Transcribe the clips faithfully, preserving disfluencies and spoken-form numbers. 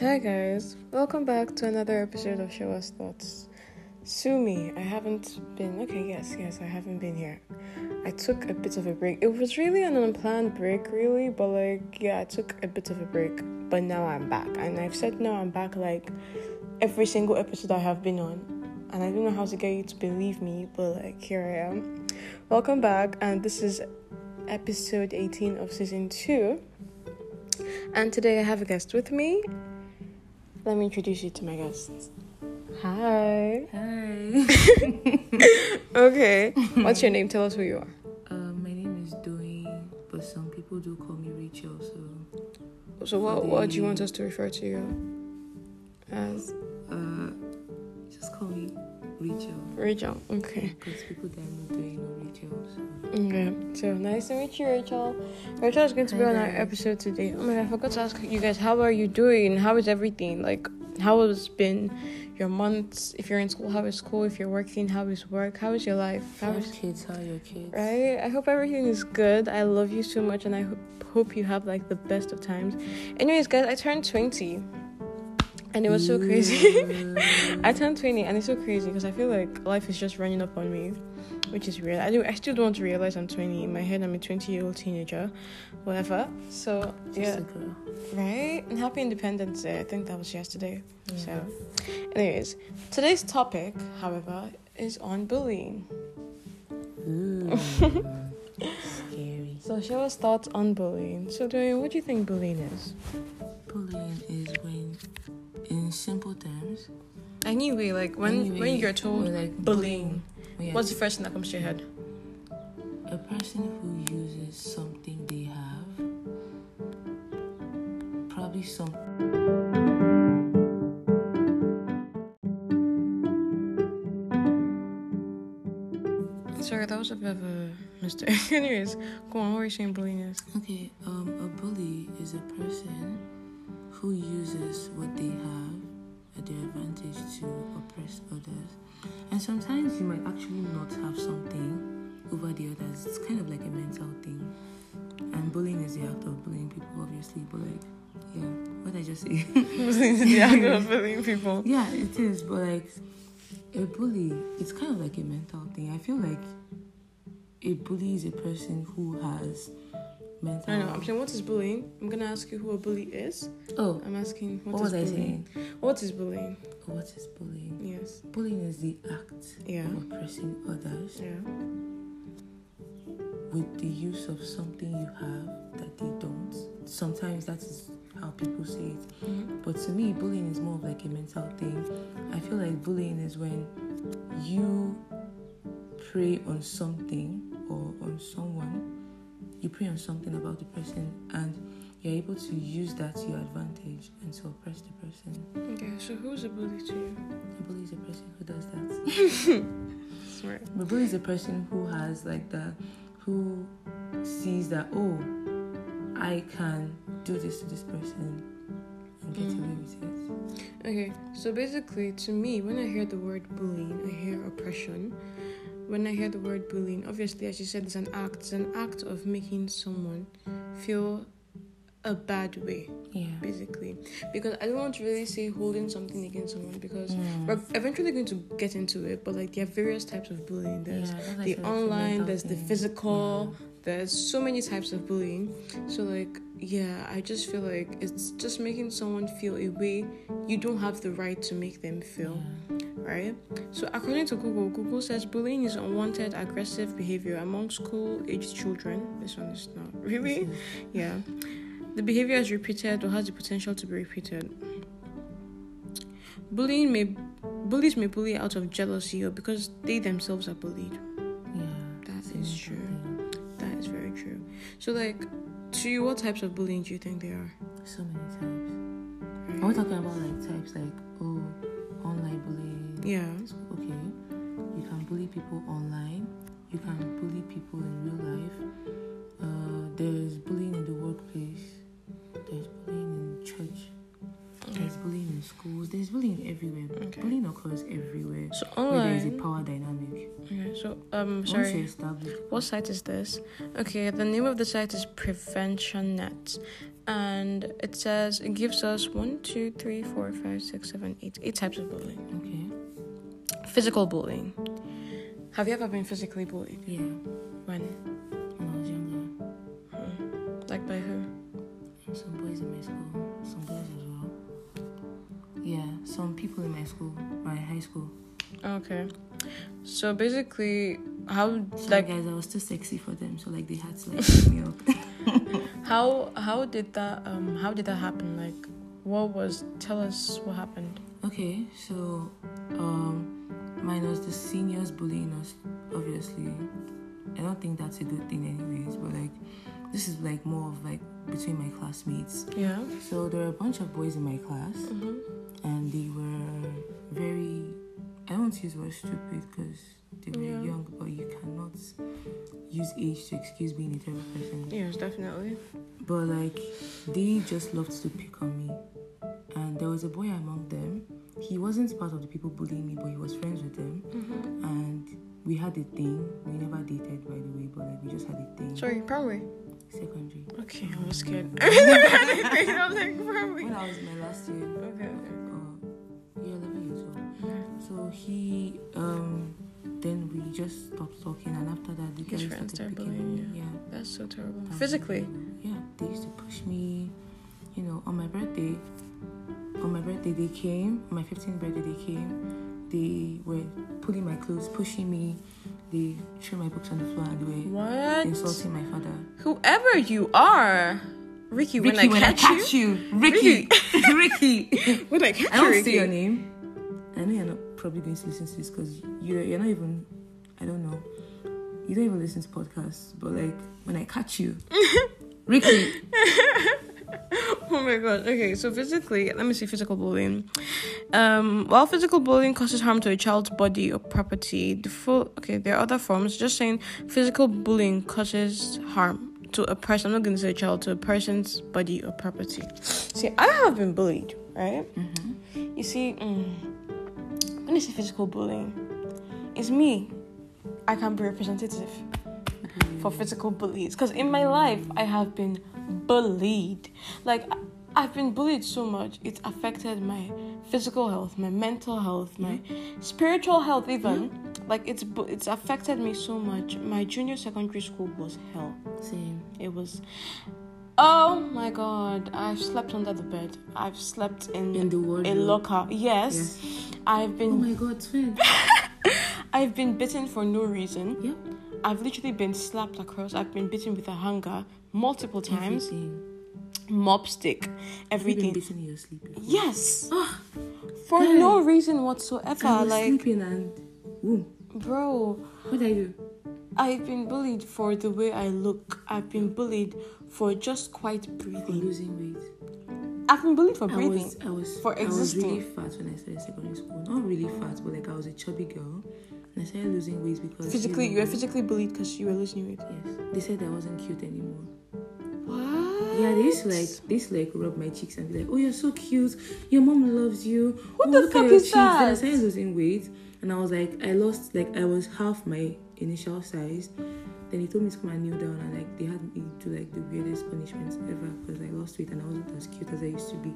Hi guys, welcome back to another episode of Sewa's Thoughts. Sue me, I haven't been, okay yes, yes, I haven't been here. I took a bit of a break. It was really an unplanned break really, but like, yeah, I took a bit of a break. But now I'm back, and I've said now I'm back like every single episode I have been on. And I don't know how to get you to believe me, but like, here I am. Welcome back, and this is episode eighteen of season two. And today I have a guest with me. Let me introduce you to my guests. Hi. Hi. Okay. What's your name? Tell us who you are. Uh, my name is Dwayne, but some people do call me Rachel. So. So what? They, what do you want us to refer to you as? Uh, just call me Rachel. Rachel. Okay. Because people that know Dwayne or Rachel. So. Okay. So nice to meet you, Rachel. Rachel is going to Hi, be on guys. Our episode today. Oh my God! I forgot to ask you guys. How are you doing? How is everything? Like, how has been your months? If you're in school, how is school? If you're working, how is work? How is your life? How is kids? How are your kids? Right? I hope everything is good. I love you so much, and I ho- hope you have like the best of times. Anyways, guys, I turned twenty. And it was so crazy. I turned twenty, and it's so crazy because I feel like life is just running up on me, which is weird. I do. I still don't want to realize I'm twenty. In my head, I'm a twenty-year-old teenager, whatever. So yeah, right. And happy Independence Day. I think that was yesterday. Yeah. So, anyways, today's topic, however, is on bullying. Ooh, scary. So, show us thoughts on bullying. So, Dwayne, what do you think bullying is? Bullying is when. In simple terms, anyway, like when anyway, when you're told like bullying, bullying. What's the first thing that comes to your head? A person who uses something they have, probably some. Sorry, that was a bit of a mistake. Anyways, go on. What are you saying bullying is? Okay, um, a bully is a person who uses what they have at their advantage to oppress others. And sometimes you might actually not have something over the others. It's kind of like a mental thing. And bullying is the act of bullying people, obviously. But like, yeah, what did I just say? Bullying is the act of bullying people. Yeah, it is. But like, a bully, it's kind of like a mental thing. I feel like a bully is a person who has... mental. I know. I'm saying, what is bullying? I'm gonna ask you who a bully is. Oh, I'm asking what, what is was bullying? I saying? What is bullying? What is bullying? Yes, bullying is the act yeah. of oppressing others yeah. with the use of something you have that they don't. Sometimes that is how people say it, mm-hmm. but to me, bullying is more of like a mental thing. I feel like bullying is when you prey on something or on someone. You prey on something about the person, and you're able to use that to your advantage and to oppress the person. Okay, so who's a bully to you? A bully is a person who does that. Smart. A bully is a person who has like the, who sees that, oh, I can do this to this person and get mm. away with it. Okay, so basically, to me, when I hear the word bullying, I hear oppression. When I hear the word bullying, obviously, as you said, it's an act. It's an act of making someone feel a bad way, yeah. basically. Because I don't want to really say holding something against someone because mm. we're eventually going to get into it. But like, there are various types of bullying. There's yeah, the online, there's thing. the physical, yeah. there's so many types of bullying. So like, yeah, I just feel like it's just making someone feel a way you don't have the right to make them feel. Yeah. Right? So according to Google, Google says bullying is unwanted, aggressive behavior among school-aged children. This one is not really. Yeah. The behavior is repeated or has the potential to be repeated. Bullying may bullies may bully out of jealousy or because they themselves are bullied. Yeah, that is true. That is very true. So, like, to you, what types of bullying do you think they are? So many types. Right. Are we talking about like types like oh, online bullying? Yeah. Okay. You can bully people online. You can bully people in real life. Uh, there's bullying in the workplace. There's bullying in church. Okay. There's bullying in schools. There's bullying everywhere. Okay. Bullying occurs everywhere. So online. Where there's a power dynamic. Okay. So, um, sorry. What site is this? Okay, the name of the site is Prevention Net, and it says it gives us one, two, three, four, five, six, seven, eight, eight types of bullying. Okay. Physical bullying. Have you ever been physically bullied? Yeah. When? When I was younger. Hmm. Like by who? Some boys in my school. Some girls as well. Yeah, some people in my school, my high school. Okay. So basically, how Sorry, like guys, I was too sexy for them, so like they had to like pick me up. How how did that um how did that happen? Like, what was? Tell us what happened. Okay, so um, mine was the seniors bullying us. Obviously, I don't think that's a good thing, anyways. But like, this is like more of like between my classmates. Yeah. So there were a bunch of boys in my class, mm-hmm. and they were very. I don't use the word stupid because they were yeah. young, but you cannot use age to excuse being a terrible person. Yes, definitely. But like, they just loved to pick on me. And there was a boy among them. He wasn't part of the people bullying me, but he was friends with them. Mm-hmm. And we had a thing. We never dated, by the way, but like, we just had a thing. Sorry, primary? Secondary. Okay, I was scared. I mean, never had a thing. I was like, primary. When I was in my last year. Okay. So he, um, then we just stopped talking, and after that, the guys started picking me. Yeah. yeah, that's so terrible. That's Physically, terrible. yeah, they used to push me. You know, on my birthday, on my birthday they came, on my fifteenth birthday they came. They were pulling my clothes, pushing me. They threw my books on the floor, and they were insulting my father. Whoever you are. Ricky, Ricky when, I, when catch I catch you, you. Ricky, Ricky, Ricky. when I catch you, I don't you, say Ricky. your name. I know you're not probably going to listen to this because you're, you're not even, I don't know, you don't even listen to podcasts, but like, when I catch you, Ricky. Oh my God. Okay, so physically, let me see physical bullying. Um, while physical bullying causes harm to a child's body or property, the full, okay, there are other forms, just saying physical bullying causes harm to a person, I'm not going to say a child, to a person's body or property. See, I have been bullied, right? Mm-hmm. You see, mm, when it's physical bullying, it's me. I can be representative mm-hmm. for physical bullies. Because in my life, I have been bullied. Like, I've been bullied so much, it's affected my physical health, my mental health, my mm-hmm. spiritual health even. Mm-hmm. Like, it's it's affected me so much. My junior secondary school was hell. Same. It was... Oh my God, I've slept under the bed. I've slept in, in the a locker. Yes. yes. I've been... Oh my God, twin. I've been bitten for no reason. Yep. I've literally been slapped across. I've been bitten with a hanger multiple times. Everything. Mop stick. Everything. You've been bitten in your sleep before? Yes. Oh, for God. No reason whatsoever. I was like, sleeping and... Ooh. Bro. What did I do? I've been bullied for the way I look. I've been bullied for just quite breathing. For losing weight. I've been bullied for breathing. I was, I was, for existing. I was really fat when I started secondary school. Not really fat, but like I was a chubby girl. And I started losing weight because... Physically, you, know, you were physically bullied because you were losing weight. Yes. They said I wasn't cute anymore. What? Yeah, they used to like, they used to like rub my cheeks and be like, oh, you're so cute. Your mom loves you. What oh, the look fuck at your is cheeks. that? Then I started losing weight. And I was like, I lost, like I was half my... initial size. Then he told me to come and kneel down, and like they had me do like the weirdest punishments ever because I lost weight and I wasn't as cute as I used to be.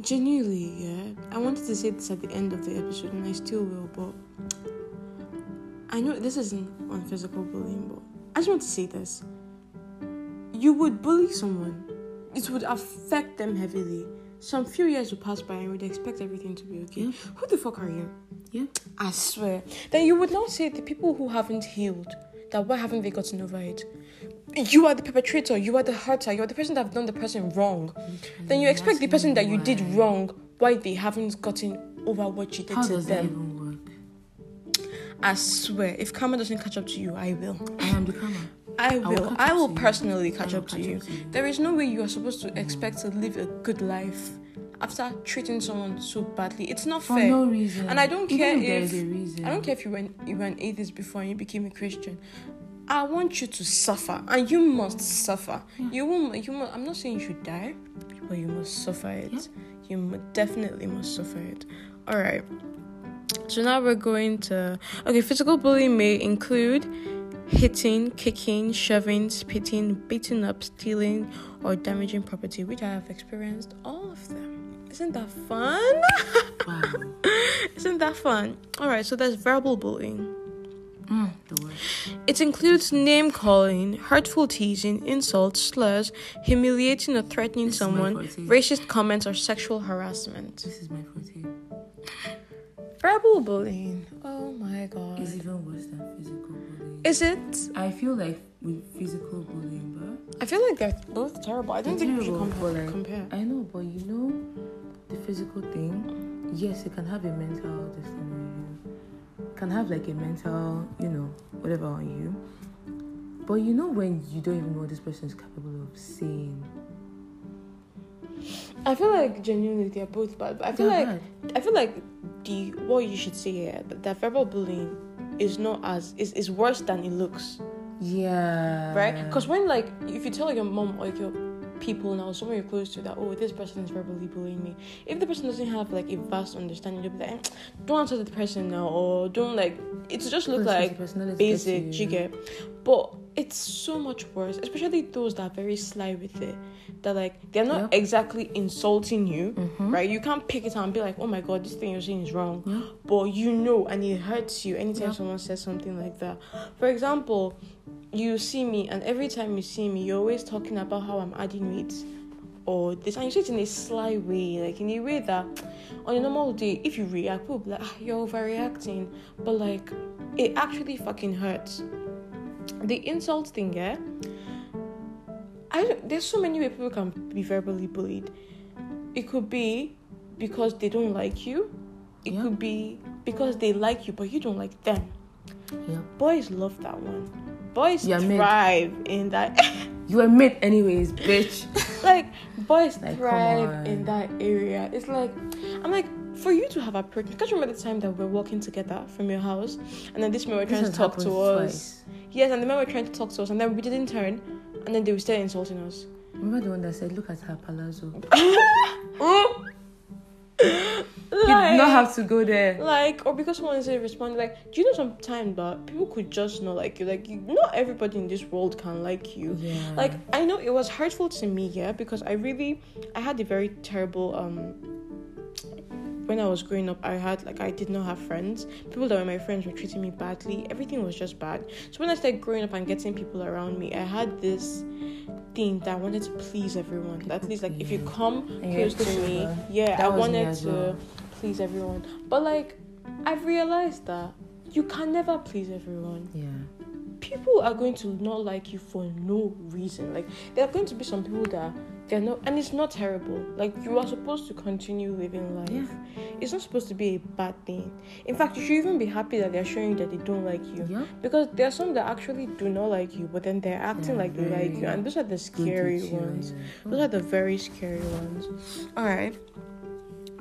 Genuinely, yeah. I wanted to say this at the end of the episode, and I still will, but I know this isn't on physical bullying, but I just want to say this. You would bully someone, it would affect them heavily. Some few years would pass by and you would expect everything to be okay. Yeah. Who the fuck are you? Yeah. I swear. Then you would not say the people who haven't healed, that why haven't they gotten over it? You are the perpetrator. You are the hurter. You are the person that have done the person wrong. Mm-hmm. Then you expect the person that you why. did wrong, why they haven't gotten over what you did How to does them. That even work? I swear. If karma doesn't catch up to you, I will. I am the karma. I will. I will, I will personally catch, will up, catch to up to you. There is no way you are supposed to expect to live a good life after treating someone so badly. It's not fair. For no reason. And I don't Even care if, if there is a reason. I don't care if you were an, you were an atheist before and you became a Christian. I want you to suffer, and you must suffer. Yeah. You won't. You must, I'm not saying you should die, but you must suffer it. Yeah. You definitely must suffer it. All right. So now we're going to... Okay, physical bullying may include hitting, kicking, shoving, spitting, beating up, stealing, or damaging property, which I have experienced all of them. Isn't that fun? Wow. Isn't that fun? All right, so there's verbal bullying. Mm, the word. It includes name calling, hurtful teasing, insults, slurs, humiliating or threatening this someone, racist comments, or sexual harassment. This is my forte. Verbal bullying. Oh my god. It's even worse than physical bullying. Is it? I feel like with physical bullying, but... I feel like they're both terrible. I don't think we should compare, like, compare. I know, but you know, the physical thing, yes, it can have a mental... Just, it can have like a mental, you know, whatever on you. But you know when you don't even know what this person is capable of saying... I feel like genuinely they're both bad, but I feel they're like bad. I feel like the what you should say here, yeah, that verbal bullying is not as is is worse than it looks. Yeah. Right? Because when like if you tell like, your mom or like, your people now, someone you're close to, that oh this person is verbally bullying me, if the person doesn't have like a vast understanding, you'll be like, don't answer the person now, or don't like it just look like basic jigger. But it's so much worse, especially those that are very sly with it. That like they're not yeah. exactly insulting you, mm-hmm. right? You can't pick it out and be like, "Oh my god, this thing you're saying is wrong," yeah. but you know, and it hurts you anytime yeah. someone says something like that. For example, you see me, and every time you see me, you're always talking about how I'm adding weight or this, and you say it in a sly way, like in a way that on a normal day, if you react, people will be like, ah, "You're overreacting," but like it actually fucking hurts. The insult thing, yeah. I there's so many ways people can be verbally bullied. It could be because they don't like you. It yeah. could be because they like you, but you don't like them. Yeah. Boys love that one. Boys You're thrive made. in that. You are made anyways, bitch. Like boys like, thrive in that area. It's like I'm like. For you to have approached me, can't you remember the time that we were walking together from your house, and then this man were trying to talk to us? Twice. Yes, and the men were trying to talk to us, and then we didn't turn, and then they were still insulting us. Remember the one that said, "Look at her palazzo." mm. You like, did not have to go there. Like, or because someone said respond, like, do you know sometimes that people could just not like you? Like, you, not everybody in this world can like you. Yeah. Like, I know it was hurtful to me, yeah, because I really, I had a very terrible um. When I was growing up, I had like I did not have friends. People that were my friends were treating me badly. Everything was just bad. So when I started growing up and getting people around me, I had this thing that I wanted to please everyone. People, at least like yeah. if you come yeah. close to me, yeah, that I wanted me to well. please everyone. But like I've realized that you can never please everyone. Yeah. People are going to not like you for no reason. Like there are going to be some people that they're not, and it's not terrible. Like you are supposed to continue living life. Yeah. It's not supposed to be a bad thing. In fact, you should even be happy that they're showing you that they don't like you. Yeah. Because there are some that actually do not like you, but then they're acting yeah, like they like you, and those are the scary ones. Yeah. Those are the very scary ones. All right.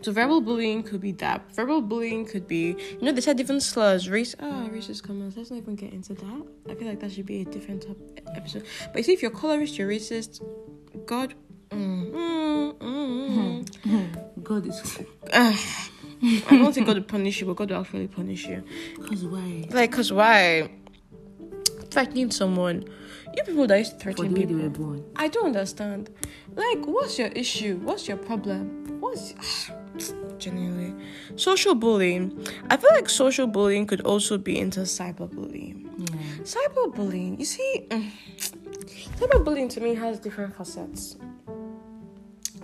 So verbal bullying could be that. Verbal bullying could be, you know, they said different slurs, race, ah, racist comments. Let's not even get into that. I feel like that should be a different episode. But you see, if you're colorist, you're racist. God, mm, mm, mm, mm. God is. Uh, I don't think God will punish you, but God will actually punish you. Cause why? Like, cause why? Threatening someone. You people that used to threaten For people. They were born. I don't understand. Like, what's your issue? What's your problem? What's your... Genuinely, social bullying. I feel like social bullying could also be into cyberbullying. Yeah. Cyberbullying, you see, cyberbullying to me has different facets.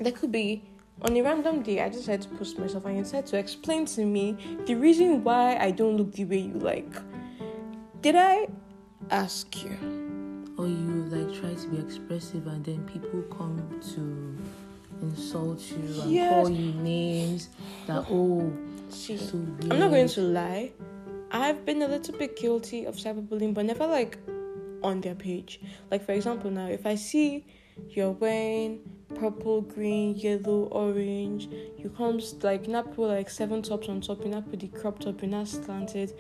There could be on a random day I decided to post myself and you decided to explain to me the reason why I don't look the way you like. Did I ask you? Or you like try to be expressive and then people come to insult you and yes. call you names that oh See, so I'm not going to lie, I've been a little bit guilty of cyberbullying, but never like on their page. Like for example now, if I see you're wearing purple, green, yellow, orange, you come like you not put like seven tops on top, you not put the crop top, you not slanted,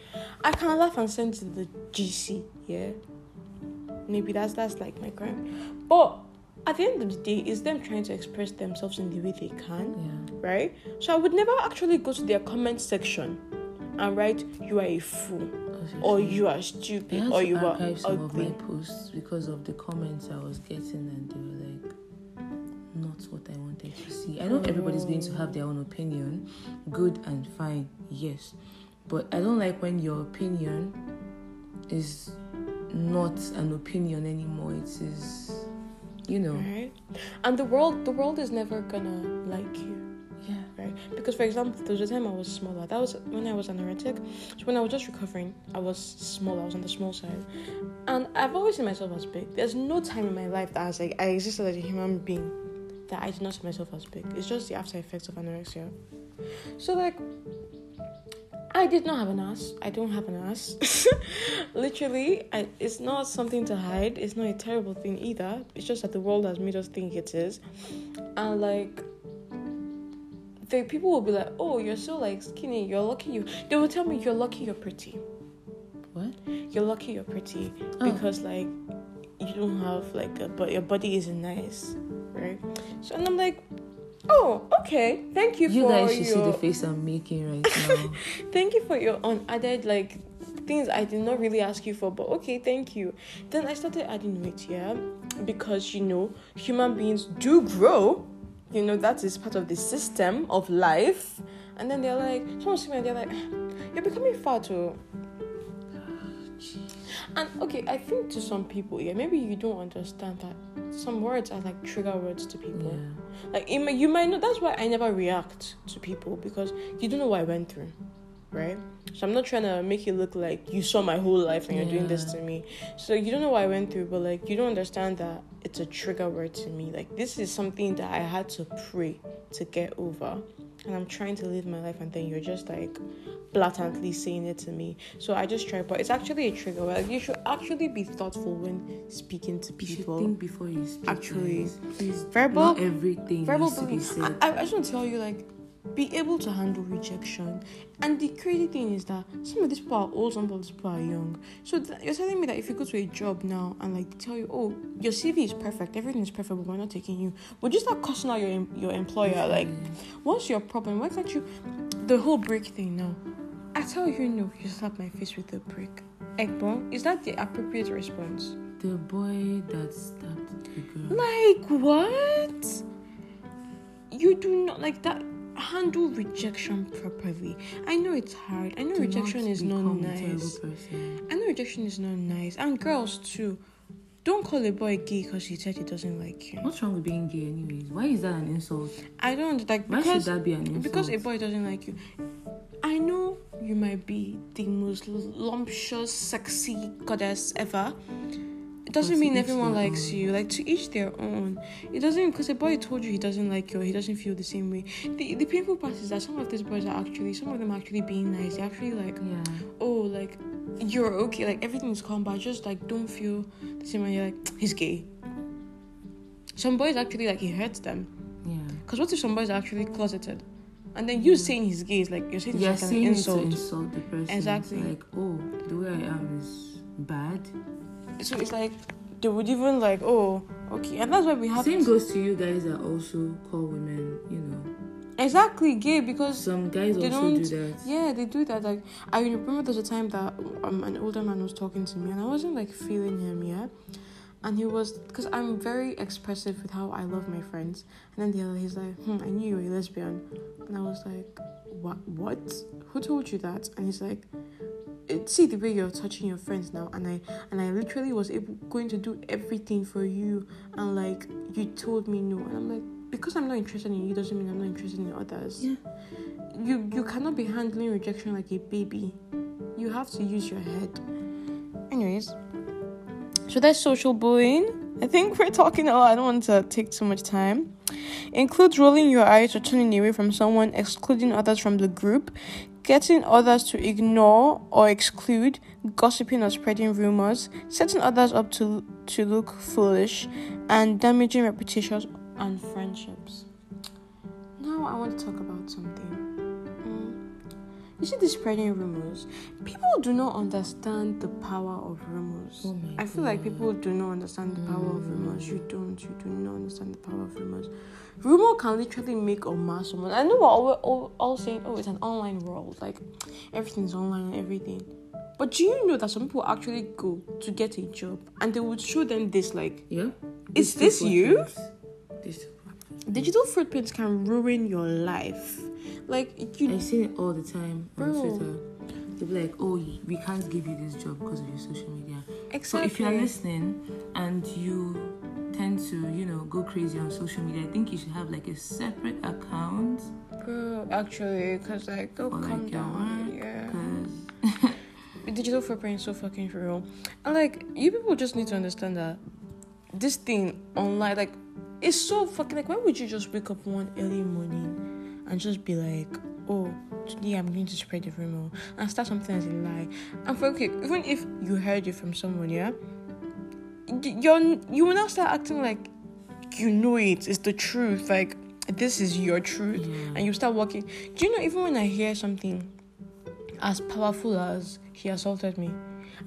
I can laugh and send to the G C, yeah, maybe that's that's like my crime. But at the end of the day, it's them trying to express themselves in the way they can, yeah. right? So I would never actually go to their comment section and write you are a fool, or you are stupid, or you are ugly. I had to archive some of my posts because of the comments I was getting, and they were like, not what I wanted to see. I know oh. everybody's going to have their own opinion, good and fine, yes, but I don't like when your opinion is not an opinion anymore. It is, you know, right? And the world, the world is never gonna like you. Yeah. Right. Because, for example, there was a time I was smaller. That was when I was anorexic. So when I was just recovering, I was smaller. I was on the small side. And I've always seen myself as big. There's no time in my life that I was like, I existed as a human being that I did not see myself as big. It's just the after effects of anorexia. So, like, I did not have an ass. I don't have an ass. Literally, I, it's not something to hide. It's not a terrible thing either. It's just that the world has made us think it is. And, like, the people will be like, oh, you're so, like, skinny, you're lucky you... They will tell me, you're lucky you're pretty. What? You're lucky you're pretty. Oh. Because, like, you don't have, like, a, but your body isn't nice, right? So, and I'm like, oh, okay, thank you, you for your... You guys should see the face I'm making right now. Thank you for your unadded, like, things I did not really ask you for, but okay, thank you. Then I started adding weight, yeah? Because, you know, human beings do grow. You know, that is part of the system of life. And then they're like, someone see me and they're like, you're becoming fat too. And okay, I think to some people, yeah, maybe you don't understand that some words are like trigger words to people. Yeah. Like, it, you might know, that's why I never react to people, because you don't know what I went through, right? So I'm not trying to make it look like you saw my whole life and you're yeah. doing this to me. So you don't know what I went through, but like, you don't understand that it's a trigger word to me. Like, this is something that I had to pray to get over. And I'm trying to live my life, and then you're just like blatantly saying it to me. So I just try, but it's actually a trigger word. You should actually be thoughtful when speaking to people. You should think before you speak. Actually, please, verbal, not everything verbal needs to be said. I, I just want to tell you, like, be able to handle rejection. And the crazy thing is that some of these people are old, some of these people are young. So th- you're telling me that if you go to a job now and like they tell you, oh, your C V is perfect, everything is perfect, but we're not taking you, would you start cussing out your your employer? Like, what's your problem? Why can't you? The whole break thing now. I tell you no, you slap my face with a brick. Egbon, is that the appropriate response? The boy that slapped the girl. Like, what? You do not like that. Handle rejection properly. I know it's hard. I know Do rejection is not nice. I know rejection is not nice. And girls too. Don't call a boy gay because he said he doesn't like you. What's wrong with being gay anyways? Why is that an insult? I don't like because, why should that be an insult? Because a boy doesn't like you. I know you might be the most lumptious, sexy goddess ever. It doesn't mean everyone likes you. Like, to each their own. It doesn't, because a boy told you he doesn't like you, or he doesn't feel the same way. The the painful part is that some of these boys are actually, some of them are actually being nice. They're actually like, yeah. oh, like, you're okay. Like, everything's calm, but I just, like, don't feel the same way. You're like, he's gay. Some boys actually, like, it hurts them. Yeah. Because what if some boys are actually closeted? And then you saying he's gay is like, you're saying, you're like saying an insult. It's to insult the person. Exactly. It's like, oh, the way I am is bad. So it's like they would even like, oh, okay, and that's why we have. Same goes to you guys that also call women, you know, exactly gay, because some guys they also don't, do that. Yeah, they do that. Like, I remember there's a time that um, an older man was talking to me, and I wasn't like feeling him, yeah. And he was, because I'm very expressive with how I love my friends. And then the other, he's like, hmm, I knew you were a lesbian, and I was like, what? What? Who told you that? And he's like, see the way you're touching your friends now, and I and I literally was able, going to do everything for you, and like you told me no, and I'm like, because I'm not interested in you doesn't mean I'm not interested in others. Yeah. You you cannot be handling rejection like a baby. You have to use your head. Anyways, so that's social bullying. I think we're talking a lot. I don't want to take too much time. Includes rolling your eyes or turning away from someone, excluding others from the group, getting others to ignore or exclude, gossiping or spreading rumors, setting others up to to look foolish, and damaging reputations and friendships. Now I want to talk about something. Mm. see the spreading rumors. People do not understand the power of rumors. Oh my I feel God. like people do not understand the power mm. of rumors. You don't. You do not understand the power of rumors. Rumor can literally make or mask someone. I know we're all, all, all saying, oh, it's an online world. Like, everything's online and everything. But do you know that some people actually go to get a job and they would show them this, like, yeah, is this, this you? This. Digital footprints can ruin your life. Like, you... I see it all the time on Bro. Twitter. They'll be like, oh, we can't give you this job because of your social media. Exactly. So if you're listening and you tend to, you know, go crazy on social media, I think you should have, like, a separate account. Girl, actually, because, like, go or, calm like, down. Work, yeah. Cause... Digital footprint is so fucking real. And, like, you people just need to understand that this thing online, like, it's so fucking, like, why would you just wake up one early morning and just be like, oh, today I'm going to spread the rumor and start something as a lie? And for, okay, even if you heard it from someone, yeah, you're, you will now start acting like you know it, it's the truth, like, this is your truth, yeah. And you start walking. Do you know, even when I hear something as powerful as he assaulted me,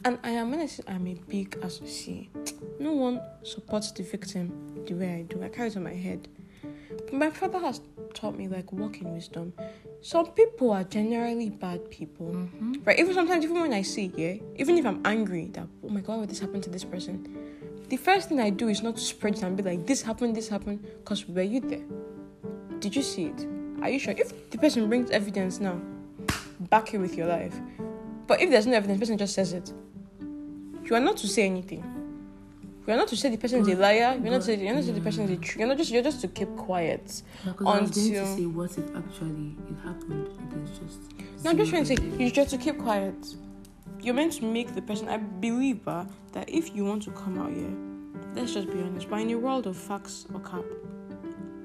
and I am, when I say I'm a big associate, no one supports the victim the way I do. I carry it on my head. But my father has taught me, like, walk in wisdom. Some people are generally bad people. Mm-hmm. Right? Even sometimes, even when I see, yeah, even if I'm angry that, oh my God, this happened to this person, the first thing I do is not to spread it and be like, this happened, this happened, because were you there? Did you see it? Are you sure? If the person brings evidence now, back it with your life. But if there's no evidence, the person just says it. You are not to say anything. You are not to say the person is a liar. You are not to say, you're not to say the person is a tr- You're not just. You're just to keep quiet until. I was going to say what if actually it happened. It is just. No, I'm just trying to say you just to keep quiet. You're meant to make the person. I believe uh, that if you want to come out here, let's just be honest. But in a world of facts or cap,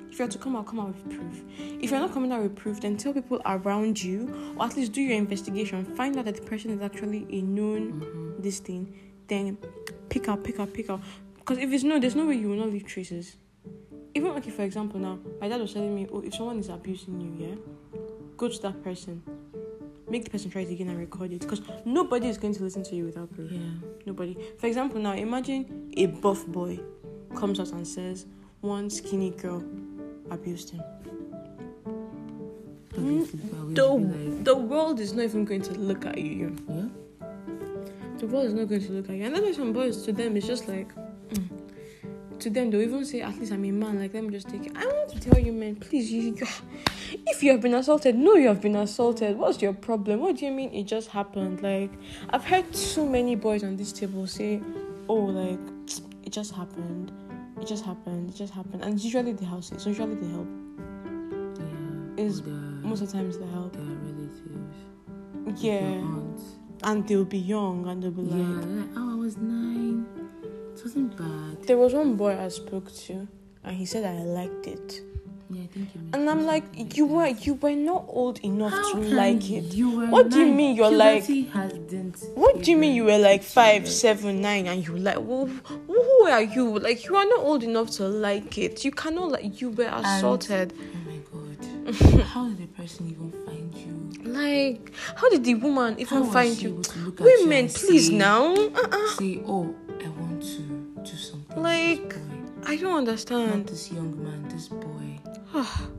if you have to come out, come out with proof. If you're not coming out with proof, then tell people around you, or at least do your investigation. Find out that the person is actually a known mm-hmm. this thing. Then pick out, pick out, pick out. Because if it's no, there's no way you will not leave traces. Even like, if, for example, now, my dad was telling me, oh, if someone is abusing you, yeah, go to that person. Make the person try it again and record it. Because nobody is going to listen to you without proof. Yeah. Nobody. For example, now, imagine a buff boy comes out and says, one skinny girl abused him. Mm, the, like... the world is not even going to look at you. Yeah. The world is not going to look at you. And that's why some boys, to them, it's just like, mm. to them, they'll even say, at least I'm a man, like, let me just take it. I want to tell you, man, please, you, if you have been assaulted, no, you have been assaulted. What's your problem? What do you mean it just happened? Like, I've heard so many boys on this table say, oh, like, it just happened. It just happened. It just happened. And it's usually the house. It's usually the help. Yeah. It's the, most of the times the help. Their relatives. Yeah. Their aunts. And they'll be young and they'll be yeah, like... Yeah, like, oh, I was nine. It wasn't bad. There was one boy I spoke to and he said I liked it. Yeah, I think you And I'm like, like you were you were not old enough How to like it. You were what nine. Do you mean you're Puberty like... Has didn't what do you mean you were like five, it. seven, nine and you like... Well, who are you? Like, you are not old enough to like it. You cannot like... You were assaulted. And, oh my God. How did the person even find you? Like, how did the woman even how find you? Women, you please say, now. Uh-uh. Say, oh, I want to do something. Like, I don't understand. Not this young man, this boy. Oh,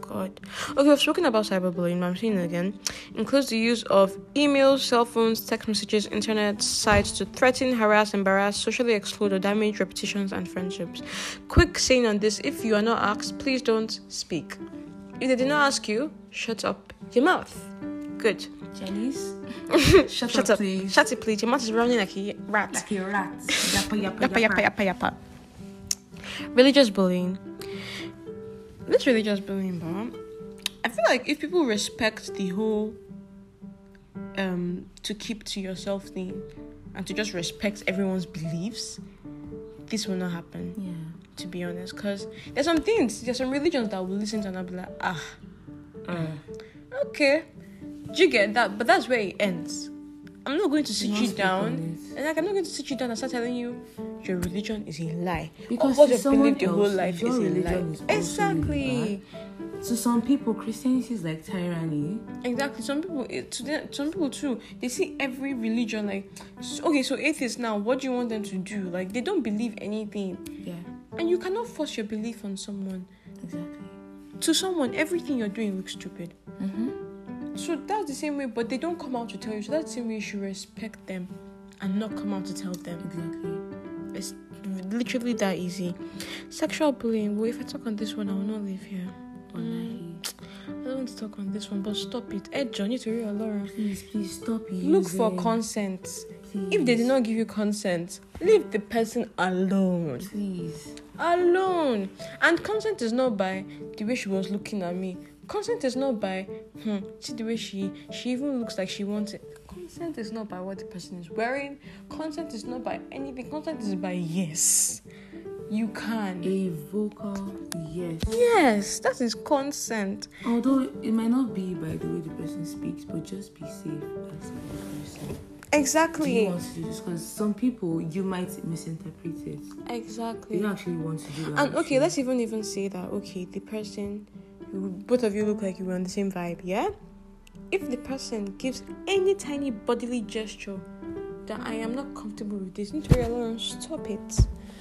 God. Okay, I've spoken about cyberbullying, but I'm saying it again. Includes the use of emails, cell phones, text messages, internet sites to threaten, harass, embarrass, socially exclude, or damage reputations and friendships. Quick saying on this, if you are not asked, please don't speak. If they did not ask you, shut up your mouth. Good. Janice, shut, shut up, up, please. Shut it, please. Your mouth is running like a rat. Like a rat. Yappa, yappa, yappa, yappa, yappa, yappa. Religious bullying. This religious bullying, but I feel like if people respect the whole um to keep to yourself thing and to just respect everyone's beliefs, this will not happen. Yeah. To be honest, because there's some things, there's some religions that will listen to and I'll be like, ah, mm. okay, do you get that? But that's where it ends. I'm not going to sit you down. And like, I'm not going to sit you down and start telling you your religion is a lie. Because what you've believed your whole life is a lie. Exactly. So some people, Christianity is like tyranny. Exactly. Some people, it, some people too, they see every religion like, okay, so atheists now, what do you want them to do? Like, they don't believe anything. Yeah. And you cannot force your belief on someone. Exactly. To someone, everything you're doing looks stupid. Mm-hmm. So that's the same way, but they don't come out to tell you. So that's the same way you should respect them and not come out to tell them. Exactly. It's literally that easy. Sexual bullying. Well, if I talk on this one, I will not leave here. Mm. I don't want to talk on this one, but stop it. Hey, John, you to read Laura. Please, please stop it. Look for it. Consent. Please. If they did not give you consent, leave the person alone. Please. Alone. And consent is not by the way she was looking at me. Consent is not by, hmm, see the way she, she even looks like she wants it. Consent is not by what the person is wearing. Consent is not by anything. Consent is by yes. You can. A vocal yes. Yes, that is consent. Although it might not be by the way the person speaks, but just be safe as a person. Exactly. Do you want to do this? Because some people, you might misinterpret it. Exactly. You don't actually want to do that. And okay, let's even even say that, okay, the person, both of you look like you were on the same vibe, yeah? If the person gives any tiny bodily gesture that I am not comfortable with this, you need to realize, stop it.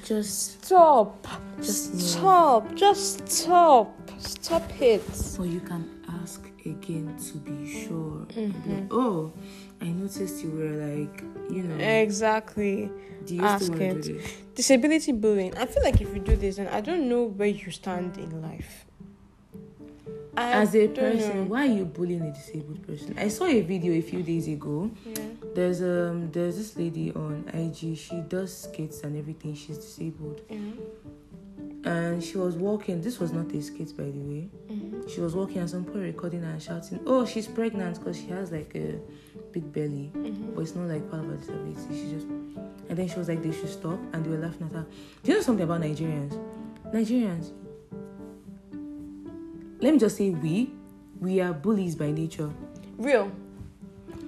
Just stop. Just stop. No. Just stop. Stop it. So you can ask again to be sure. Mm-hmm. Like, oh, I noticed you were like, you know. Exactly. Do you ask still want it. To do this? Disability bullying. I feel like if you do this, then I don't know where you stand in life. I As a person, know. Why are you bullying a disabled person? I saw a video a few days ago. Yeah. There's um there's this lady on I G. She does skits and everything. She's disabled. Mm-hmm. And she was walking. This was not a skit, by the way. Mm-hmm. She was walking and some people recording her and shouting, "Oh, she's pregnant," because she has like a big belly. Mm-hmm. But it's not like part of her disability. She just and then she was like, they should stop. And they were laughing at her. Do you know something about Nigerians? Nigerians. Let me just say we, we are bullies by nature. Real.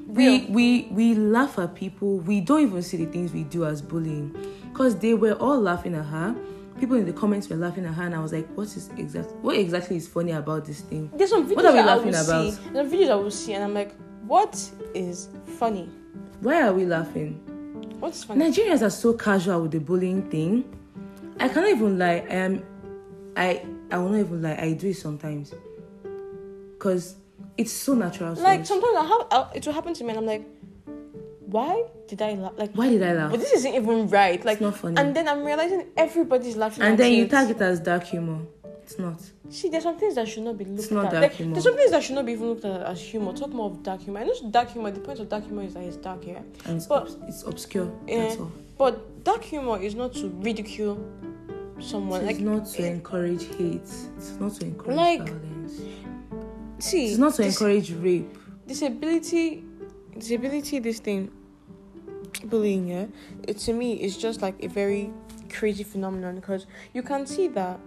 Real. We we we laugh at people. We don't even see the things we do as bullying. Because they were all laughing at her. People in the comments were laughing at her and I was like, what is exact what exactly is funny about this thing? There's some videos what are we laughing I will about? See. There's some videos I will see and I'm like, what is funny? Why are we laughing? What's funny? Nigerians are so casual with the bullying thing. I cannot even lie. I am I I will not even lie, I do it sometimes. Because it's so natural. Like, us. Sometimes I have, I'll, it will happen to me and I'm like, why did I laugh? Like, why did I laugh? But this isn't even right. Like, it's not funny. And then I'm realizing everybody's laughing and at then it. You tag it as dark humor. It's not. See, there's some things that should not be looked at. It's not at. Dark like, humor. There's some things that should not be even looked at as humor. Talk more of dark humor. I know it's dark humor. The point of dark humor is that it's dark, yeah? And it's, but, ob- it's obscure, yeah, that's all. But dark humor is not to ridicule someone. It's like, not to it, encourage hate. It's not to encourage like, violence. See, it's not to dis- encourage rape. Disability, disability. This thing, bullying. Yeah, it to me is just like a very crazy phenomenon because you can see that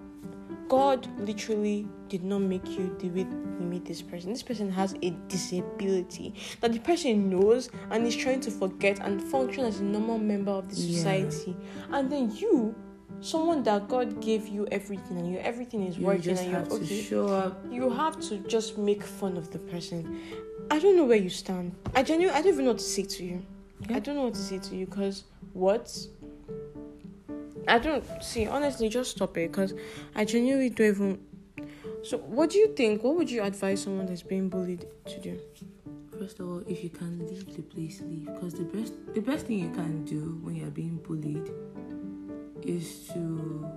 God literally did not make you the way you meet this person. This person has a disability that the person knows and is trying to forget and function as a normal member of the society, yeah. And then you. Someone that God gave you everything and your everything is you working just and you're have okay. To show up. You have to just make fun of the person. I don't know where you stand. I genuinely I don't even know what to say to you. Yeah. I don't know what to say to you because what? I don't see honestly just stop it because I genuinely don't even. So what do you think? What would you advise someone that's being bullied to do? First of all, if you can leave the place, leave because the best the best thing you can do when you're being bullied. Is to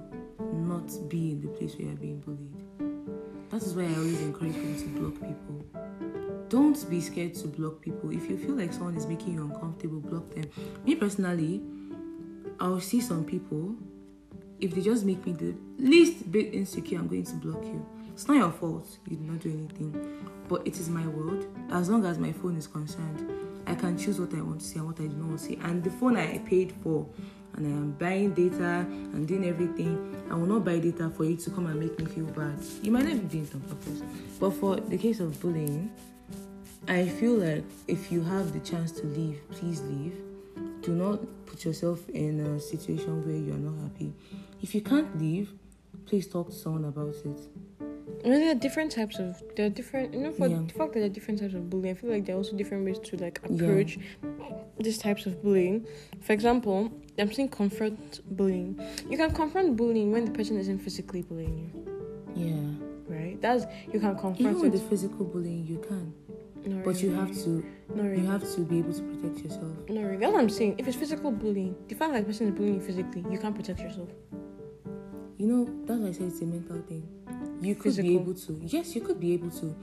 not be in the place where you're being bullied. That is why I always encourage people to block people. Don't be scared to block people. If you feel like someone is making you uncomfortable, block them. Me personally, I'll see some people, if they just make me the least bit insecure, I'm going to block you. It's not your fault. You did not do anything. But it is my world. As long as my phone is concerned, I can choose what I want to see and what I do not want to see. And the phone I paid for, and I am buying data and doing everything. I will not buy data for you to come and make me feel bad. You might not be doing it on purpose. But for the case of bullying, I feel like if you have the chance to leave, please leave. Do not put yourself in a situation where you are not happy. If you can't leave, please talk to someone about it. You know, there are different types of, there are different, you know, for yeah. the fact that there are different types of bullying, I feel like there are also different ways to, like, approach yeah. these types of bullying. For example, I'm saying confront bullying. You can confront bullying when the person isn't physically bullying you. Yeah. Right? That's, you can confront Even with it. the physical bullying, you can. Not but really. you have to, Not really. you have to be able to protect yourself. No, really. That's what I'm saying. If it's physical bullying, the fact that the person is bullying you physically, you can't protect yourself. You know, that's why I said it's a mental thing. You could Physical. be able to. Yes, you could be able to.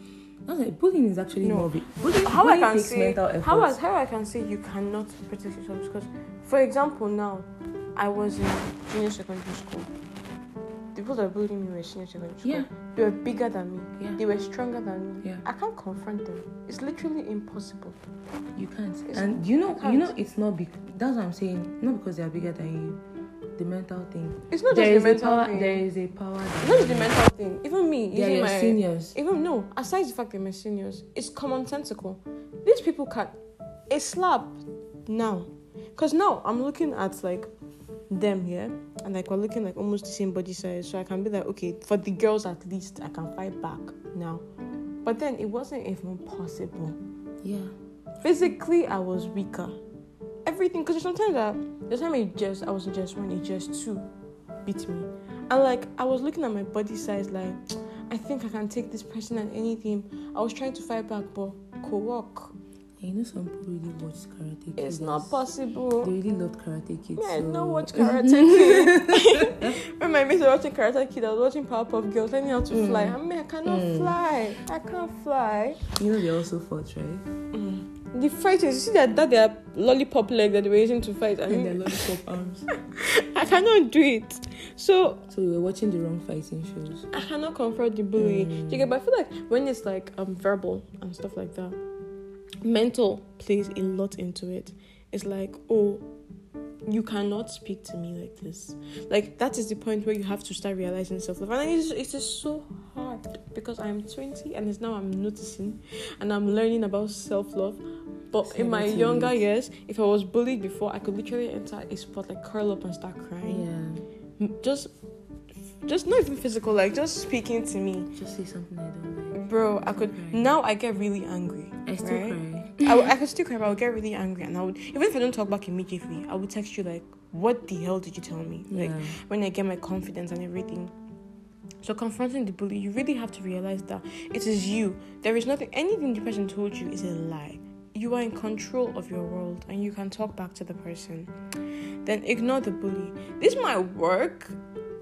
That's like bullying is actually no. more. Bullying, how bullying I can takes say, mental effort. How, as, how I can say you cannot protect yourself because, for example, now I was in junior secondary school. The people that bullied me were senior secondary school. Yeah. They were bigger than me. Yeah. They were stronger than me. Yeah. I can't confront them. It's literally impossible. You can't. It's, and you know, you know, it's not big. That's what I'm saying. Not because they are bigger than you. The mental thing. It's not there just the mental power, thing. There is a power. It's not just the mental thing. Even me, yeah, using my seniors. Even no, aside the fact that my seniors, it's commonsensical. These people can a slap now, cause now I'm looking at like them here, yeah? and like we're looking like almost the same body size, so I can be like, okay, for the girls at least I can fight back now. But then it wasn't even possible. Yeah. Physically, I was weaker. Everything, because sometimes I, the time I just I was in just one, it just two beat me, and like I was looking at my body size, like I think I can take this person and anything. I was trying to fight back, but could walk. You know, some people really watch Karate Kid. It's not possible. They really love Karate Kid. Yeah, so. I don't watch Karate Kid. When my mates were watching Karate Kid, I was watching Powerpuff Girls, learning how to mm. fly. I mean, I cannot mm. fly. I can't fly. You know, they also fought, right? Mm. The fighters, you see that, that they are lollipop legs that they were using to fight. I and mean, their lollipop arms. I cannot do it. So So we were watching the wrong fighting shows. I cannot confront the bully. Mm. You get, but I feel like when it's like um verbal and stuff like that, mental plays a lot into it. It's like, oh, you cannot speak to me like this. Like, that is the point where you have to start realizing self-love. And it's, it's just so hard because I'm twenty and it's now I'm noticing and I'm learning about self-love. But in my younger years, if I was bullied before, I could literally enter a spot, like curl up and start crying. Yeah. Just, just not even physical, like just speaking to me. Just say something I don't like. Bro, I could, cry. Now I get really angry. I still right? cry. I, w- I could still cry, but I would get really angry. And I would, even if I don't talk back immediately, I would text you like, what the hell did you tell me? Like, yeah. when I get my confidence and everything. So confronting the bully, you really have to realize that it is you. There is nothing, anything the person told you is a lie. You are in control of your world and you can talk back to the person. Then ignore the bully. This might work.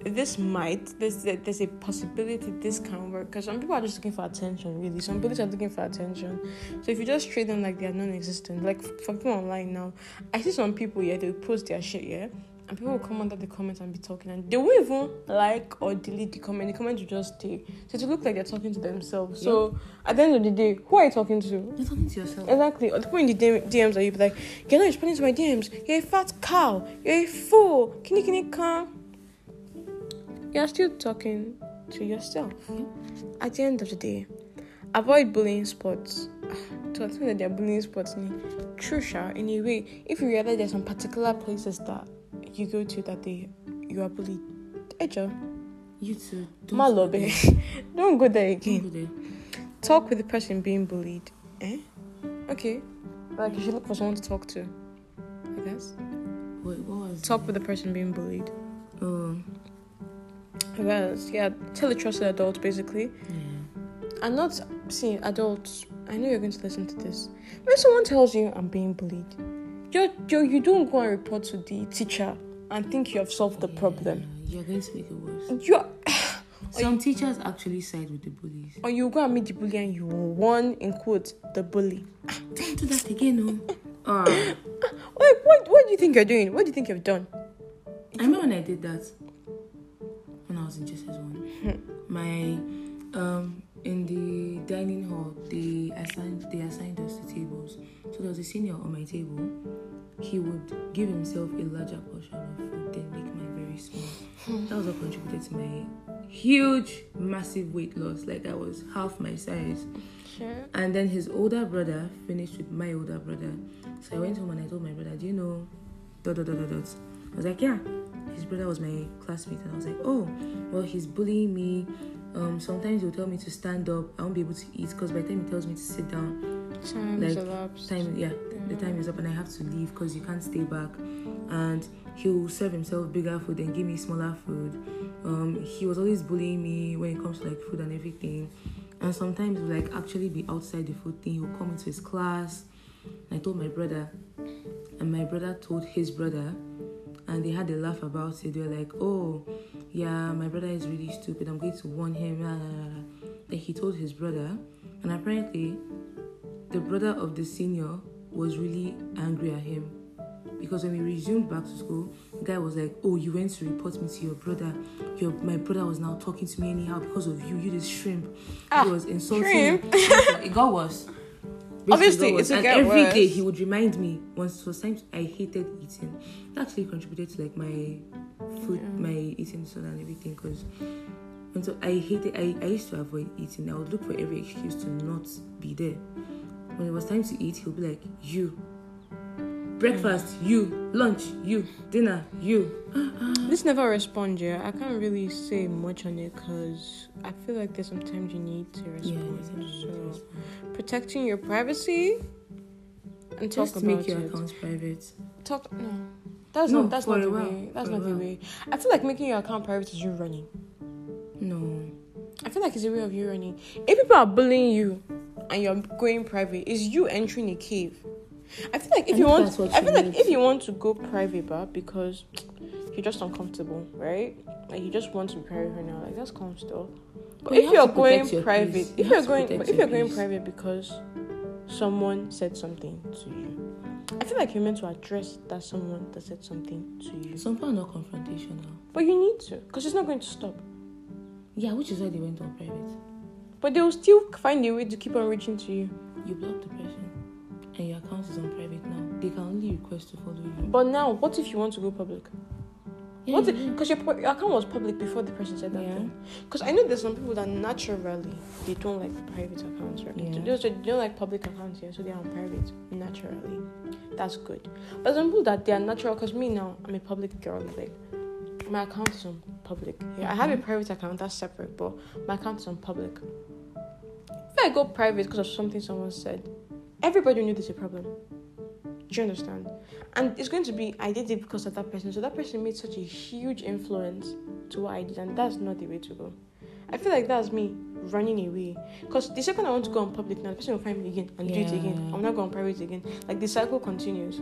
This might. There's, there's a possibility this can work. Because some people are just looking for attention, really. Some bullies are looking for attention. So if you just treat them like they are non-existent. Like, for people online now, I see some people, yeah, they post their shit, yeah? And people will come under the comments and be talking. And they won't even like or delete the comment. The comment will just stay. So it will look like they're talking to themselves. Yeah. So at the end of the day, who are you talking to? You're talking to yourself. Exactly. Or the people in the D Ms that you'll be like, you're not responding to my D Ms. You're a fat cow. You're a fool. Can you, can you come? You're still talking to yourself. Mm-hmm. At the end of the day, avoid bullying spots. To assume that they're bullying spots, crucial in a way. If you realize there's some particular places that you go to that they you are bullied, Ejo, you too. Don't Malobe, don't go there again. Go there. Talk with the person being bullied. Eh? Okay. Like you should look for someone to talk to. I guess. Wait, what was? Talk that? with the person being bullied. Oh. Yes, yeah, tell a trusted adult basically. Yeah. I'm not seeing adults. I know you're going to listen to this. When someone tells you I'm being bullied, you you don't go and report to the teacher and think you have solved the yeah, problem. You're going to make it worse. You're, Some you, teachers actually side with the bullies. Or you go and meet the bully and you warn, in quotes, the bully. Don't do that again, no. uh. Wait, what, what do you think you're doing? What do you think you've done? I remember when I did that. When I was in Jesse's one, my um in the dining hall, they assigned they assigned us to tables. So there was a senior on my table. He would give himself a larger portion of food, then make mine very small. That was what contributed to my huge, massive weight loss. Like I was half my size. Sure. And then his older brother finished with my older brother. So I went home and I told my brother, "Do you know dot, dot, dot, dot, dot. I was like, yeah, his brother was my classmate. And I was like, oh, well, he's bullying me. Um, sometimes he'll tell me to stand up. I won't be able to eat because by the time he tells me to sit down, time like, elapsed. Time, yeah, yeah, the time is up and I have to leave because you can't stay back. And he'll serve himself bigger food and give me smaller food. Um, he was always bullying me when it comes to like food and everything. And sometimes he'll like actually be outside the food thing. He'll come into his class. I told my brother, and my brother told his brother, and they had a laugh about it. They were like, oh, yeah, my brother is really stupid. I'm going to warn him. Nah, nah, nah, nah. Then he told his brother, and apparently the brother of the senior was really angry at him. Because when we resumed back to school, the guy was like, oh, you went to report me to your brother. Your My brother was now talking to me anyhow because of you. You this shrimp. Ah, he was insulting. It got worse. Obviously, it's a get every worse. Day he would remind me. Once was time I hated eating. That actually contributed to like my food, yeah. my eating disorder and everything. Because and so I hated. I, I used to avoid eating. I would look for every excuse to not be there. When it was time to eat, he'll be like, "You, breakfast, you, lunch, you, dinner, you." This never responds. Yeah, I can't really say much on it because I feel like there's sometimes you need to respond. Yeah, so to protecting your privacy and just talk about make your it. Accounts private. Talk no, that's no, not that's not the while. Way. That's for not the way. I feel like making your account private is you running. No, I feel like it's a way of you running. If people are bullying you and you're going private, it's you entering a cave. I feel like if I you want, I feel like if you want to go private, but because you're just uncomfortable, right? Like you just want to be private right now. Like that's calm still. But, but if you're going your private, if you you're going, but if you're going peace. Private because someone said something to you, I feel like you're meant to address that someone that said something to you. Some people are not confrontational, but you need to because it's not going to stop. Yeah, which is why they went on private. But they will still find a way to keep on reaching to you. You block the person. And your account is on private now. They can only request to follow you. But now, what if you want to go public? Yeah, because yeah. your, your account was public before the person said that yeah. thing. Because I know there's some people that naturally they don't like private accounts, right? Yeah. They, they don't like public accounts here, so they are on private naturally. That's good. But some people that they are natural. Because me now, I'm a public girl. Like my account is on public. Yeah, I have a private account that's separate, but my account is on public. If I go private because of something someone said. Everybody knew there's a problem. Do you understand? And it's going to be, I did it because of that person. So that person made such a huge influence to what I did. And that's not the way to go. I feel like that's me running away. Because the second I want to go on public now, the person will find me again and yeah. do it again. I'm not going private again. Like the cycle continues.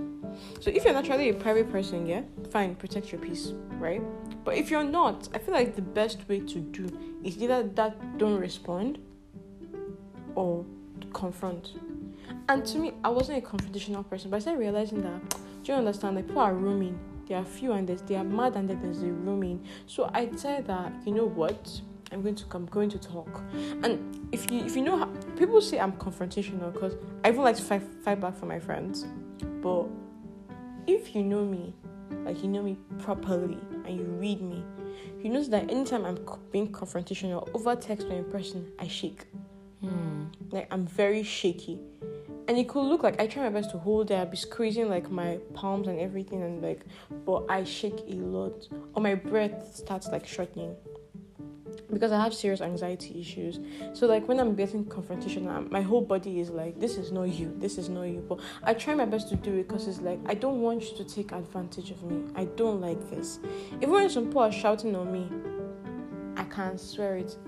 So if you're naturally a private person, yeah, fine, protect your peace, right? But if you're not, I feel like the best way to do is either that don't respond or confront. And to me, I wasn't a confrontational person, but I started realizing that, do you understand, like, people are roaming. There are few and they are mad and there's a roaming. So I said that, you know what, I'm going to come, going to talk. And if you if you know, how, people say I'm confrontational because I even like to fight, fight back for my friends. But if you know me, like you know me properly and you read me, you notice that anytime I'm being confrontational, over text or in person, I shake. Hmm. Like I'm very shaky. And it could look like I try my best to hold it. I'll be squeezing like my palms and everything, and like, but I shake a lot, or my breath starts like shortening because I have serious anxiety issues. So like when I'm getting confrontational, my whole body is like, this is not you, this is not you. But I try my best to do it because it's like I don't want you to take advantage of me. I don't like this. Even when some people are shouting on me, I can't swear it.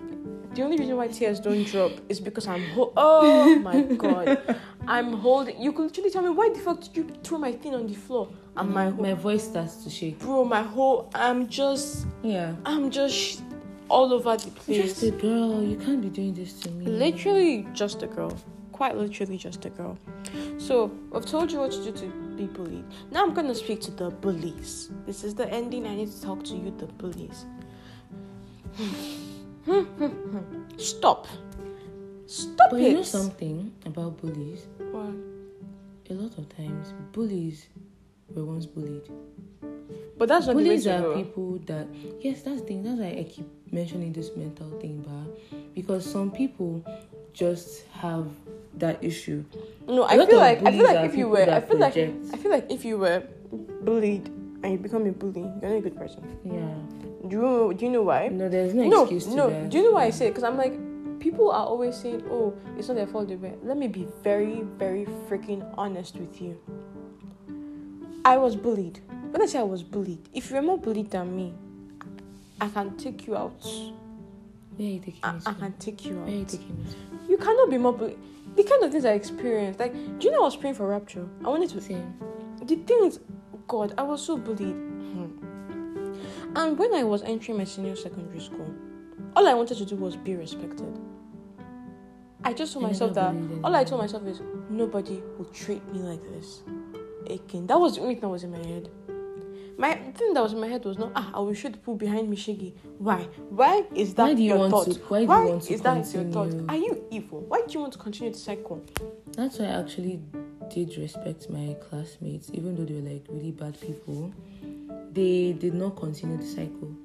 The only reason why tears don't drop is because I'm ho- oh my god, I'm holding. You could literally tell me, why the fuck did you throw my thing on the floor? And my whole, my voice starts to shake. Bro, my whole I'm just yeah, I'm just all over the place. Just a girl, you can't be doing this to me. Literally, just a girl. Quite literally, just a girl. So I've told you what to do to be bullied. Now I'm gonna speak to the bullies. This is the ending. I need to talk to you, the bullies. Stop. Stop but it. But you know something about bullies? What? A lot of times, bullies were once bullied. But that's not bullies the way to go. Bullies are people that... Yes, that's the thing. That's why I keep mentioning this mental thing, bah. Because some people just have that issue. No, I feel like I feel like if you were I feel like I feel like if you were bullied and you become a bully, you're not a good person. Yeah. Do you know, do you know why? No, there's no, no excuse to no. that. Do you know why I say it? Because I'm like, people are always saying, oh, it's not their fault they were. Let me be very, very freaking honest with you. I was bullied. When I say I was bullied, if you're more bullied than me, I can take you out. Yeah, you take I, I can take you out. Yeah, you, take you cannot be more bullied. The kind of things I experienced, like, do you know I was praying for rapture? I wanted to sing. The things, God, I was so bullied. Mm-hmm. And when I was entering my senior secondary school, all I wanted to do was be respected. I just told and myself that, all I told myself is, nobody will treat me like this again. That was the only thing that was in my head. My thing that was in my head was not, ah, I will shoot the pool behind me, Shaggy. Why? Why is that why do you your want thought? To, why do why you want to is continue? That your thought? Are you evil? Why do you want to continue to cycle? That's why I actually did respect my classmates, even though they were like really bad people. They did not continue the cycle.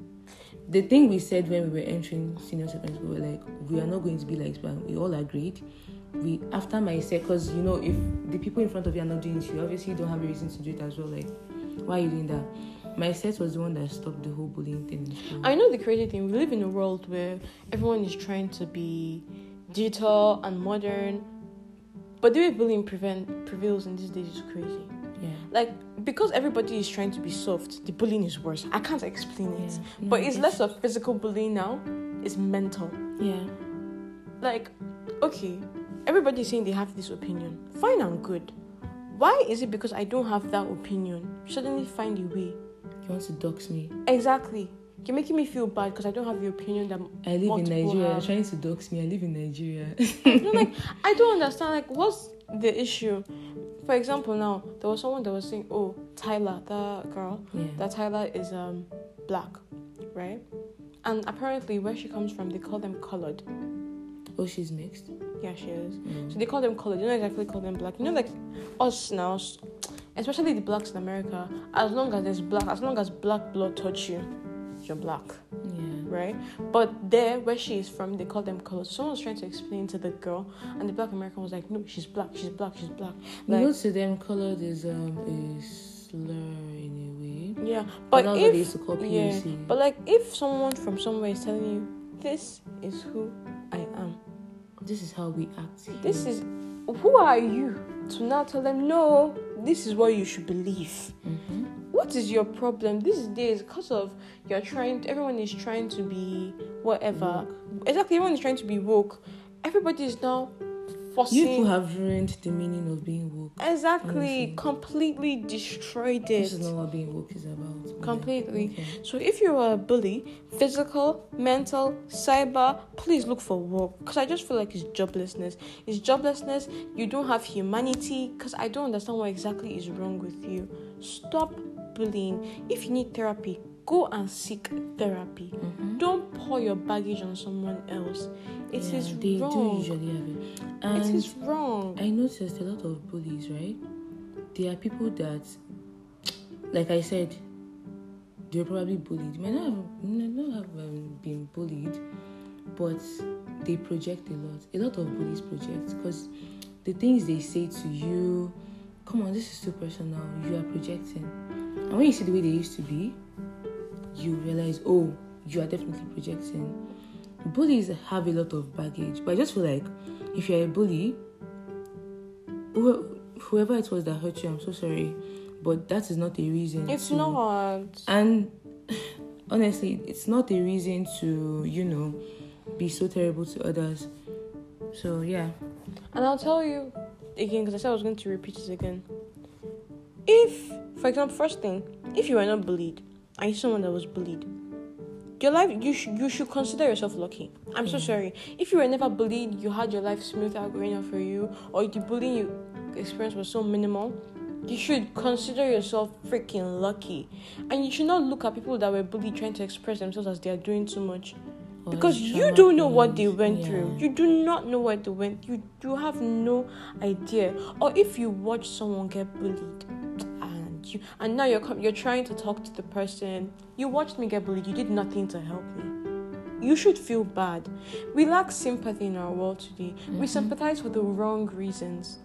The thing we said when we were entering senior secondary school, we were like, we are not going to be like spam. We all agreed. We after my set, because you know, if the people in front of you are not doing it, you obviously don't have a reason to do it as well. Like, why are you doing that? My set was the one that stopped the whole bullying thing. I know the crazy thing. We live in a world where everyone is trying to be digital and modern, but the way bullying prevent, prevails in these days is crazy. Yeah. Like, because everybody is trying to be soft, the bullying is worse. I can't explain it. Yeah. No, but it's, it's less of physical bullying now. It's mental. Yeah. Like, okay, everybody's saying they have this opinion. Fine and good. Why is it because I don't have that opinion, suddenly find a way? You want to dox me? Exactly. You're making me feel bad because I don't have the opinion that I live in Nigeria. Have. You're trying to dox me. I live in Nigeria. No, like, I don't understand. Like, what's the issue? For example, now there was someone that was saying, "Oh, Tyler, that girl, yeah. that Tyler is um black, right?" And apparently, where she comes from, they call them colored. Oh, she's mixed. Yeah, she is. Mm. So they call them colored. You know, exactly call them black. You know, like us now, especially the blacks in America. As long as there's black, as long as black blood touch you, you're black. Yeah. Right? But there, where she is from, they call them colored. Someone was trying to explain to the girl, and the black American was like, "No, she's black. She's black. She's black." Like, you know, to them, colored is um a slur in a way. Yeah, but, but if they used to call P O C. Yeah, but like if someone from somewhere is telling you, "This is who I am. This is how we act here. This is who are you to now tell them no? This is what you should believe." Mm-hmm. What is your problem? These days, because of you're trying, to, everyone is trying to be whatever. Woke. Exactly, everyone is trying to be woke. Everybody is now forcing. People have ruined the meaning of being woke. Exactly, honestly. Completely destroyed it. This is not what being woke is about. Completely. Okay. So if you are a bully, physical, mental, cyber, please look for work. Because I just feel like it's joblessness. It's joblessness. You don't have humanity. Because I don't understand what exactly is wrong with you. Stop. Bullying. If you need therapy, go and seek therapy. Mm-hmm. Don't pour your baggage on someone else. It yeah, is they wrong. They do usually have it. And it is wrong. I noticed a lot of bullies, right? There are people that, like I said, they're probably bullied. Might not have, not have um, been bullied, but they project a lot. A lot of bullies project because the things they say to you, come on, this is too personal. You are projecting. And when you see the way they used to be, you realize, oh, you are definitely projecting. Bullies have a lot of baggage. But I just feel like if you're a bully, whoever it was that hurt you, I'm so sorry. But that is not a reason. It's to, not. And honestly, it's not a reason to, you know, be so terrible to others. So, yeah. And I'll tell you again, because I said I was going to repeat it again. If... For example, first thing, if you were not bullied, and you're someone that was bullied, your life, you, sh- you should consider yourself lucky. I'm so sorry. If you were never bullied, you had your life smooth out going on for you, or the bullying you experienced was so minimal, you should consider yourself freaking lucky. And you should not look at people that were bullied trying to express themselves as they are doing too much. Or because you don't know what they went yeah. through. You do not know what they went through. You, you have no idea. Or if you watch someone get bullied, You, and now you're you're trying to talk to the person. You watched me get bullied. You did nothing to help me. You should feel bad. We lack sympathy in our world today. Mm-hmm. We sympathize for the wrong reasons.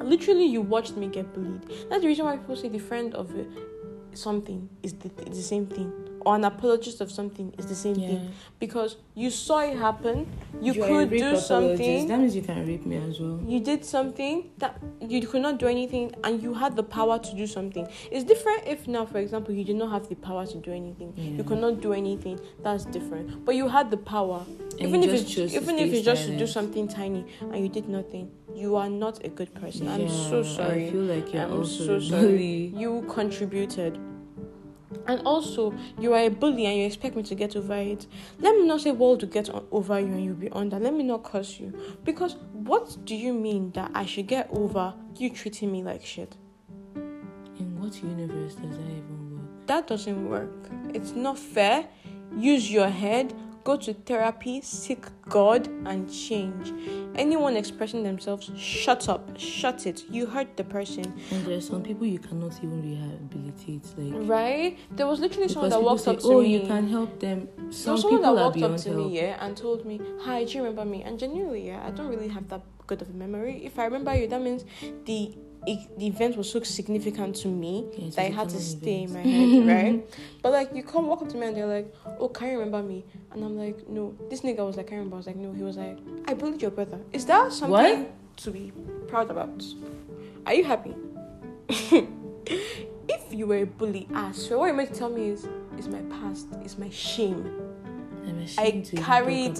Literally, you watched me get bullied. That's the reason why people say the friend of uh, something is the, the same thing, or an apologist of something is the same yeah. thing, because you saw it happen. You, you could do something. That means you can rape me as well. You did something that you could not do anything, and you had the power to do something. It's different if now, for example, you did not have the power to do anything. Yeah. You could not do anything. That's different. But you had the power, and even if it's even if it's just to do something tiny, and you did nothing. You are not a good person. Yeah, I'm so sorry. I feel like you're I'm also so sorry. You contributed. And also, you are a bully and you expect me to get over it. Let me not say world to get on, over you and you'll be under. Let me not curse you. Because what do you mean that I should get over you treating me like shit? In what universe does that even work? That doesn't work. It's not fair. Use your head. Go to therapy, seek God, and change. Anyone expressing themselves, shut up, shut it. You hurt the person. And there are some people you cannot even rehabilitate. Like right? There was literally someone that walked say, up to oh, me. Oh, you can help them. Some there was someone people that walked up to help. me, yeah, and told me, "Hi, do you remember me?" And genuinely, yeah, I don't really have that good of a memory. If I remember you, that means the It, the event was so significant to me yeah, that I had to stay event. in my head, right? But like, you come walk up to me and they're like, "Oh, can you remember me?" And I'm like, "No." This nigga was like, "Can you remember?" I was like, "No." He was like, "I bullied your brother." Is that something what? to be proud about? Are you happy? If you were a bully, ass, what you meant to tell me is, "It's my past. It's my shame. I carried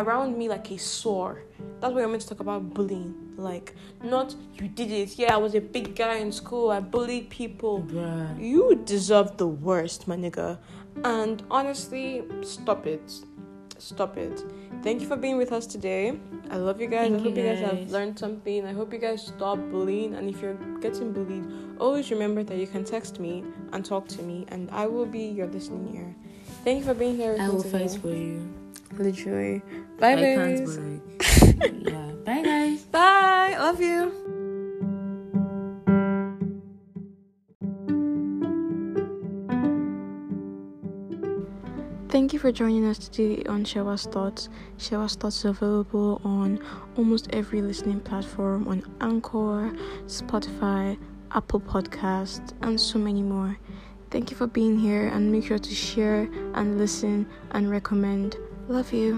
around me like a sore." That's what you're meant to talk about bullying. Like, not "you did it. Yeah, I was a big guy in school. I bullied people." Bruh. You deserve the worst, my nigga. And honestly, stop it. Stop it. Thank you for being with us today. I love you guys. Thank I hope you guys. you guys have learned something. I hope you guys stop bullying. And if you're getting bullied, always remember that you can text me and talk to me, and I will be your listening ear. Thank you for being here with I me will today. fight for you. Literally. Bye, guys. Like, yeah. Bye, guys. Bye. Love you. Thank you for joining us today on Sewa's Thoughts. Sewa's Thoughts is available on almost every listening platform, on Anchor, Spotify, Apple Podcasts, and so many more. Thank you for being here, and make sure to share and listen and recommend. Love you.